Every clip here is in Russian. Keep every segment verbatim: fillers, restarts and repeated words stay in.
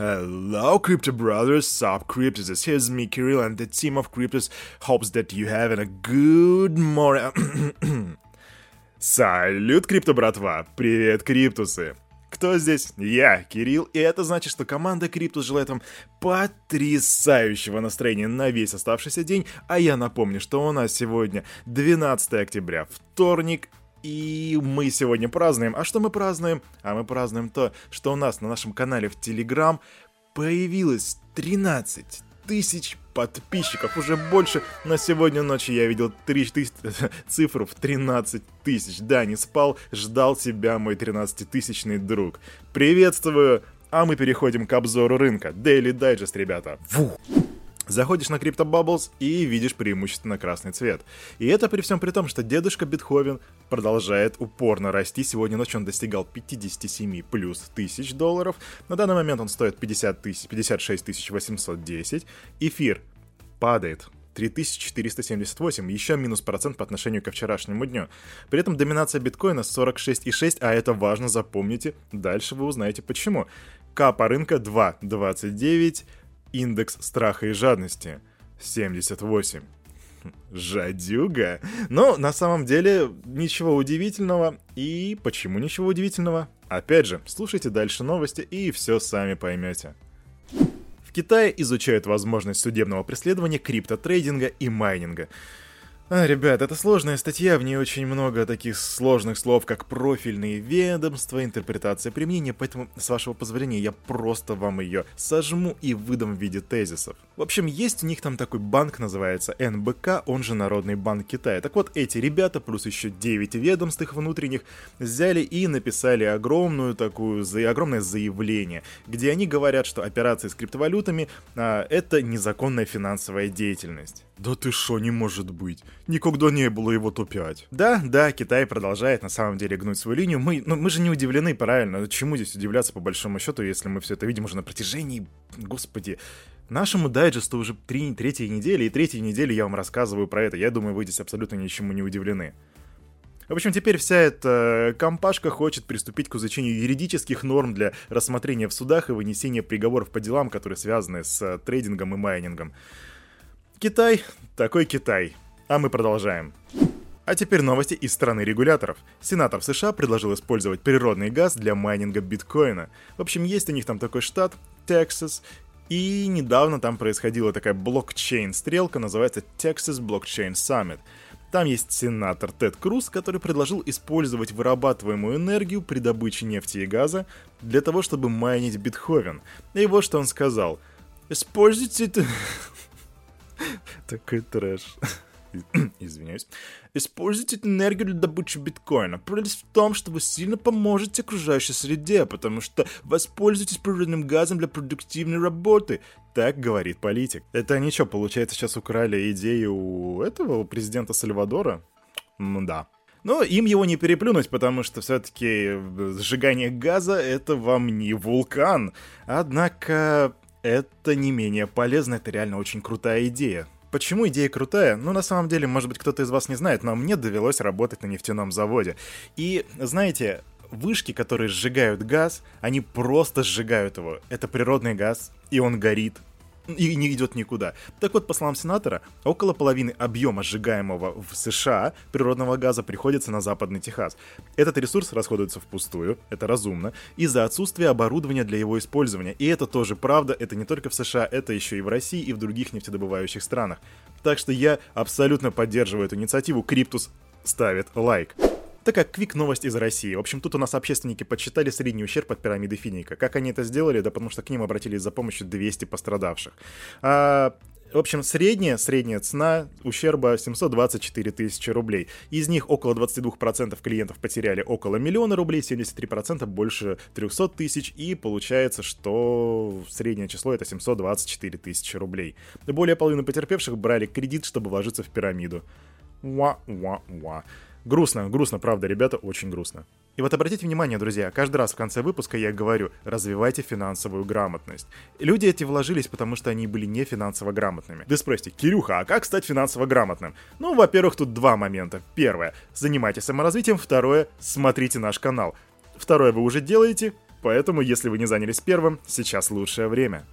Hello, Crypto Brothers, Sup Cryptus, this is me, Kirill, and the team of Cryptus hopes that you have a good morning. Салют, Крипто братва! Привет, Криптусы! Кто здесь? Я, Кирилл, и это значит, что команда Криптус желает вам потрясающего настроения на весь оставшийся день, а я напомню, что у нас сегодня двенадцатое октября, вторник, и мы сегодня празднуем. А что мы празднуем? А мы празднуем то, что у нас на нашем канале в Телеграм появилось тринадцать тысяч подписчиков, уже больше. На сегодня ночью я видел три тысячи, цифру в тринадцать тысяч. Да, не спал, ждал тебя, мой тринадцатитысячный друг. Приветствую! А мы переходим к обзору рынка. Daily Digest, ребята. Фух. Заходишь на Crypto Bubbles и видишь преимущественно красный цвет. И это при всем при том, что дедушка Бетховен продолжает упорно расти. Сегодня ночью он достигал пятьдесят семь плюс тысяч долларов. На данный момент он стоит пятьдесят тысяч, пятьдесят шесть тысяч восемьсот десять. Эфир падает. три тысячи четыреста семьдесят восемь, еще минус процент по отношению ко вчерашнему дню. При этом доминация биткоина сорок шесть целых шесть десятых, а это важно, запомните. Дальше вы узнаете почему. Капа рынка два двадцать девять. Индекс страха и жадности семьдесят восемь. Жадюга. Но на самом деле ничего удивительного. И почему ничего удивительного? Опять же, слушайте дальше новости и все сами поймете. В Китае изучают возможность судебного преследования криптотрейдинга и майнинга. А, ребят, это сложная статья, в ней очень много таких сложных слов, как профильные ведомства, интерпретация применения, поэтому, с вашего позволения, я просто вам ее сожму и выдам в виде тезисов. В общем, есть у них там такой банк, называется эн бэ ка, он же Народный банк Китая. Так вот, эти ребята, плюс еще девять ведомств их внутренних, взяли и написали огромную такую, огромное заявление, где они говорят, что операции с криптовалютами а, это незаконная финансовая деятельность. Да ты шо, не может быть. Никогда не было его топ пять. Да, да, Китай продолжает на самом деле гнуть свою линию. Мы, ну, мы же не удивлены, правильно. Чему здесь удивляться по большому счету, если мы все это видим уже на протяжении... Господи... Нашему дайджесту уже три, третьей недели, и третьей недели я вам рассказываю про это. Я думаю, вы здесь абсолютно ничему не удивлены. В общем, теперь вся эта компашка хочет приступить к изучению юридических норм для рассмотрения в судах и вынесения приговоров по делам, которые связаны с трейдингом и майнингом. Китай, такой Китай. А мы продолжаем. А теперь новости из страны регуляторов. Сенатор в США предложил использовать природный газ для майнинга биткоина. В общем, есть у них там такой штат, Texas, и недавно там происходила такая блокчейн-стрелка, называется Texas Blockchain Summit. Там есть сенатор Тед Круз, который предложил использовать вырабатываемую энергию при добыче нефти и газа для того, чтобы майнить биткоин. И вот что он сказал. Используйте это... Такой трэш. Извиняюсь. Используйте эту энергию для добычи биткоина. Прелесть в том, что вы сильно поможете окружающей среде, потому что воспользуйтесь природным газом для продуктивной работы. Так говорит политик. Это они что, получается, сейчас украли идею у этого, у президента Сальвадора? Ну да. Но им его не переплюнуть, потому что все-таки сжигание газа — это вам не вулкан. Однако... это не менее полезно, это реально очень крутая идея. Почему идея крутая? Ну, на самом деле, может быть, кто-то из вас не знает, но мне довелось работать на нефтяном заводе. И, знаете, вышки, которые сжигают газ, они просто сжигают его. Это природный газ, и он горит, и не идет никуда. Так вот, по словам сенатора, около половины объема сжигаемого в США природного газа приходится на Западный Техас. Этот ресурс расходуется впустую, это разумно, из-за отсутствия оборудования для его использования. И это тоже правда, это не только в США, это еще и в России и в других нефтедобывающих странах. Так что я абсолютно поддерживаю эту инициативу, Криптус ставит лайк. Такая квик-новость из России. В общем, тут у нас общественники подсчитали средний ущерб от пирамиды Финика. Как они это сделали? Да потому что к ним обратились за помощью двести пострадавших. А, в общем, средняя, средняя цена ущерба семьсот двадцать четыре тысячи рублей. Из них около двадцать два процента клиентов потеряли около миллиона рублей, семьдесят три процента больше триста тысяч. И получается, что среднее число это семьсот двадцать четыре тысячи рублей. Более половины потерпевших брали кредит, чтобы вложиться в пирамиду. Уа-уа-уа. Грустно, грустно, правда, ребята, очень грустно. И вот обратите внимание, друзья, каждый раз в конце выпуска я говорю, развивайте финансовую грамотность. Люди эти вложились, потому что они были не финансово грамотными. Вы спросите, Кирюха, а как стать финансово грамотным? Ну, во-первых, тут два момента. Первое, занимайтесь саморазвитием. Второе, смотрите наш канал. Второе вы уже делаете, Поэтому, если вы не занялись первым, сейчас лучшее время.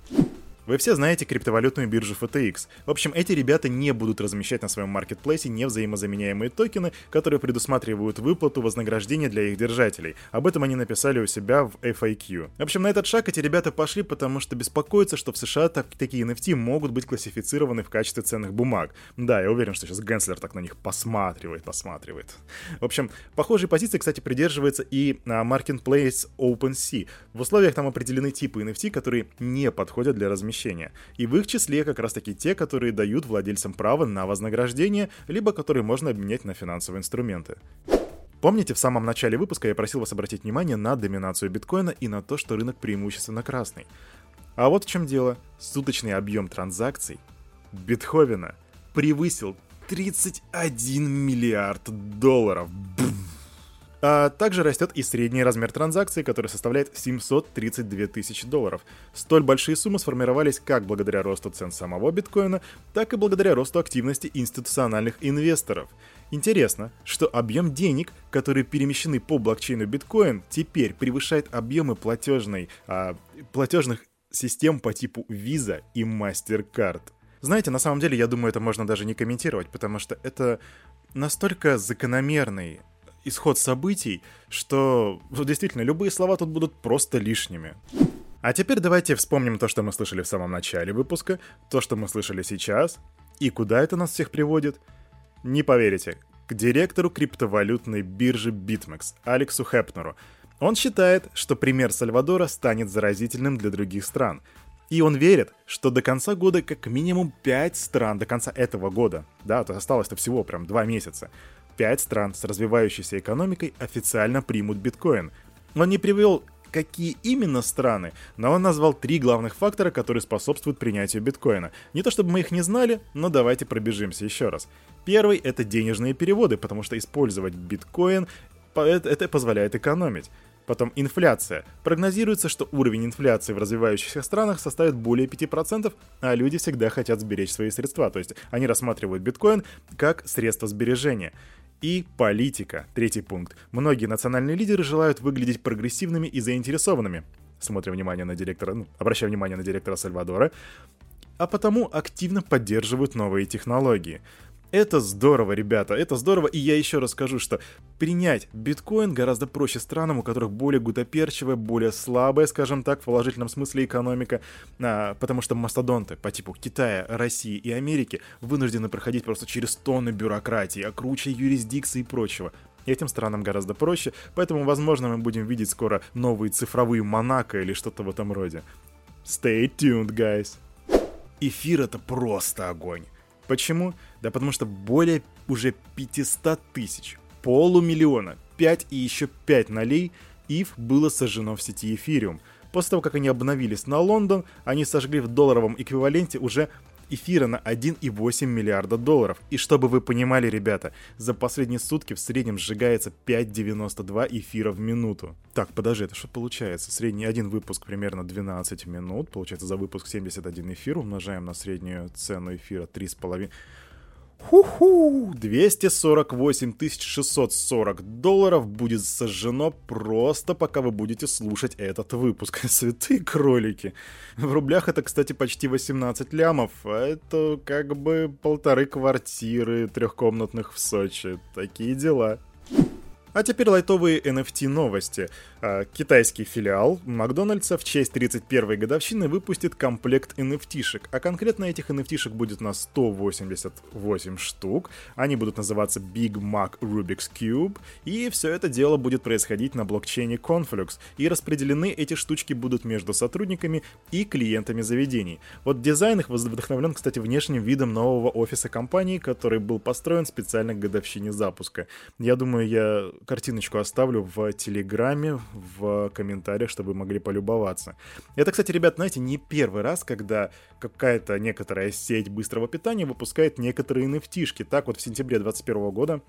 Вы все знаете криптовалютную биржу эф ти экс. В общем, эти ребята не будут размещать на своем маркетплейсе невзаимозаменяемые токены, которые предусматривают выплату вознаграждения для их держателей. Об этом они написали у себя в эф эй кью. В общем, на этот шаг эти ребята пошли, потому что беспокоятся, что в США так, такие эн эф ти могут быть классифицированы в качестве ценных бумаг. Да, я уверен, что сейчас Генслер так на них посматривает, посматривает. В общем, похожей позиции, кстати, придерживается и маркетплейс OpenSea. В условиях там определены типы эн эф ти, которые не подходят для размещения. И в их числе как раз таки те, которые дают владельцам право на вознаграждение, либо которые можно обменять на финансовые инструменты. Помните, в самом начале выпуска я просил вас обратить внимание на доминацию биткоина и на то, что рынок преимущественно красный. А вот в чем дело. Суточный объем транзакций Бетховена превысил тридцать один миллиард долларов. Бум! А также растет и средний размер транзакции, который составляет семьсот тридцать две тысячи долларов. Столь большие суммы сформировались как благодаря росту цен самого биткоина, так и благодаря росту активности институциональных инвесторов. Интересно, что объем денег, которые перемещены по блокчейну биткоин, теперь превышает объемы платежной, а, платежных систем по типу Visa и MasterCard. Знаете, на самом деле, я думаю, это можно даже не комментировать, потому что это настолько закономерный исход событий, что действительно любые слова тут будут просто лишними. А теперь давайте вспомним то, что мы слышали в самом начале выпуска, то, что мы слышали сейчас, и куда это нас всех приводит. Не поверите, к директору криптовалютной биржи BitMEX, Алексу Хепнеру. Он считает, что пример Сальвадора станет заразительным для других стран. И он верит, что до конца года как минимум пять стран, до конца этого года, да, то осталось-то всего прям два месяца, Пять стран с развивающейся экономикой официально примут биткоин. Он не привел, какие именно страны, но он назвал три главных фактора, которые способствуют принятию биткоина. Не то чтобы мы их не знали, но давайте пробежимся еще раз. Первый — это денежные переводы, потому что использовать биткоин это позволяет экономить. Потом инфляция. Прогнозируется, что уровень инфляции в развивающихся странах составит более пяти процентов, а люди всегда хотят сберечь свои средства, то есть они рассматривают биткоин как средство сбережения. И политика. Третий пункт. Многие национальные лидеры желают выглядеть прогрессивными и заинтересованными. Смотрим внимание на директора, ну, обращаем внимание на директора Сальвадора. А потому активно поддерживают новые технологии. Это здорово, ребята, это здорово, и я еще раз скажу, что принять биткоин гораздо проще странам, у которых более гутоперчивая, более слабая, скажем так, в положительном смысле экономика, а, потому что мастодонты по типу Китая, России и Америки вынуждены проходить просто через тонны бюрократии, окручей юрисдикции и прочего. Этим странам гораздо проще, поэтому, возможно, мы будем видеть скоро новые цифровые Монако или что-то в этом роде. Stay tuned, guys! Эфир — это просто огонь. Почему? Да потому что более уже пятьсот тысяч, полумиллиона, пять и еще пять нолей ай эф было сожжено в сети эфириум. После того, как они обновились на Лондон, они сожгли в долларовом эквиваленте уже эфира на один и восемь миллиарда долларов. И чтобы вы понимали, ребята, за последние сутки в среднем сжигается пять целых девяносто два эфира в минуту. Так, подожди, это что получается? Средний один выпуск примерно двенадцать минут. Получается, за выпуск семьдесят один эфир умножаем на среднюю цену эфира три и пять. Ху-ху! двести сорок восемь тысяч шестьсот сорок долларов будет сожжено просто пока вы будете слушать этот выпуск. Святые кролики. В рублях это, кстати, почти восемнадцать лямов. Это как бы полторы квартиры трехкомнатных в Сочи. Такие дела. А теперь лайтовые эн эф ти-новости. Китайский филиал Макдональдса в честь тридцать первой годовщины выпустит комплект эн эф ти-шек. А конкретно этих эн эф ти-шек будет на сто восемьдесят восемь штук. Они будут называться Big Mac Rubik's Cube. И все это дело будет происходить на блокчейне Conflux. И распределены эти штучки будут между сотрудниками и клиентами заведений. Вот дизайн их вдохновлен, кстати, внешним видом нового офиса компании, который был построен специально к годовщине запуска. Я думаю, я... картиночку оставлю в Телеграме, в комментариях, чтобы вы могли полюбоваться. Это, кстати, ребят, знаете, не первый раз, когда какая-то некоторая сеть быстрого питания выпускает некоторые эн эф ти-шки. Так вот, в сентябре двадцать первого года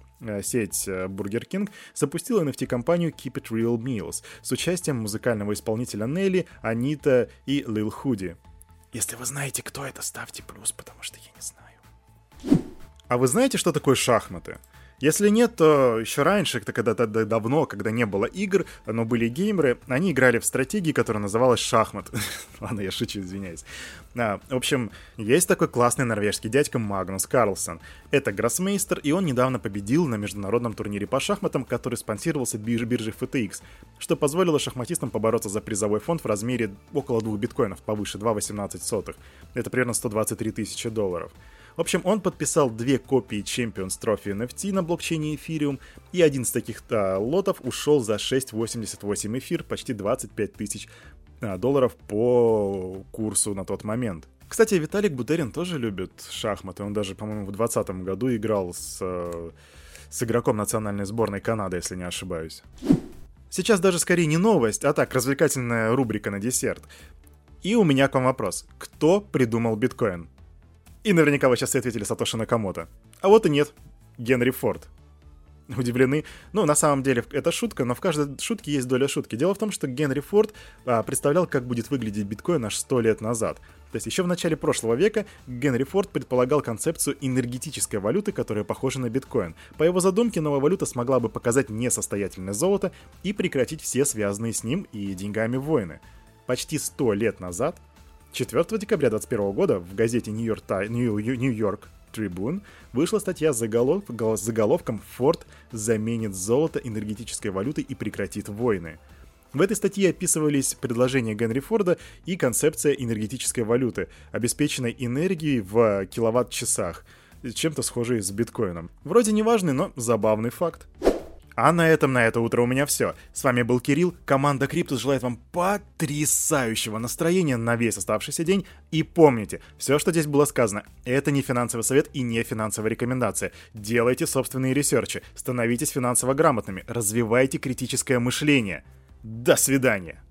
сеть Burger King запустила эн эф ти-компанию Keep It Real Meals с участием музыкального исполнителя Нелли, Анита и Lil Hoodie. Если вы знаете, кто это, ставьте плюс, потому что я не знаю. А вы знаете, что такое шахматы? Если нет, то еще раньше, когда-то давно, когда не было игр, но были геймеры, они играли в стратегии, которая называлась шахмат. Ладно, я шучу, извиняюсь. А, в общем, есть такой классный норвежский дядька Магнус Карлсен. Это гроссмейстер, и он недавно победил на международном турнире по шахматам, который спонсировался бирж- биржей эф ти экс, что позволило шахматистам побороться за призовой фонд в размере около двух биткоинов, повыше два целых восемнадцать сотых. Это примерно сто двадцать три тысячи долларов. В общем, он подписал две копии Champions Trophy эн эф ти на блокчейне Ethereum, и один из таких а, лотов ушел за шесть восемьдесят восемь эфир, почти двадцать пять тысяч долларов по курсу на тот момент. Кстати, Виталик Бутерин тоже любит шахматы, он даже, по-моему, в двадцатом году играл с, с игроком национальной сборной Канады, если не ошибаюсь. Сейчас даже скорее не новость, а так, развлекательная рубрика на десерт. И у меня к вам вопрос. Кто придумал биткоин? И наверняка вы сейчас ответили Сатоши Накамото. А вот и нет. Генри Форд. Удивлены? Ну, на самом деле, это шутка, но в каждой шутке есть доля шутки. Дело в том, что Генри Форд а, представлял, как будет выглядеть биткоин аж сто лет назад. То есть еще в начале прошлого века Генри Форд предполагал концепцию энергетической валюты, которая похожа на биткоин. По его задумке, новая валюта смогла бы показать несостоятельное золото и прекратить все связанные с ним и деньгами войны. Почти сто лет назад, четвёртого декабря две тысячи двадцать первого года, в газете New York, New York Tribune вышла статья с заголов, заголовком «Форд заменит золото энергетической валютой и прекратит войны». В этой статье описывались предложения Генри Форда и концепция энергетической валюты, обеспеченной энергией в киловатт-часах, чем-то схожей с биткоином. Вроде неважный, но забавный факт. А на этом на это утро у меня все. С вами был Кирилл, команда Cryptus желает вам потрясающего настроения на весь оставшийся день. И помните, все, что здесь было сказано, это не финансовый совет и не финансовая рекомендация. Делайте собственные ресерчи, становитесь финансово грамотными, развивайте критическое мышление. До свидания!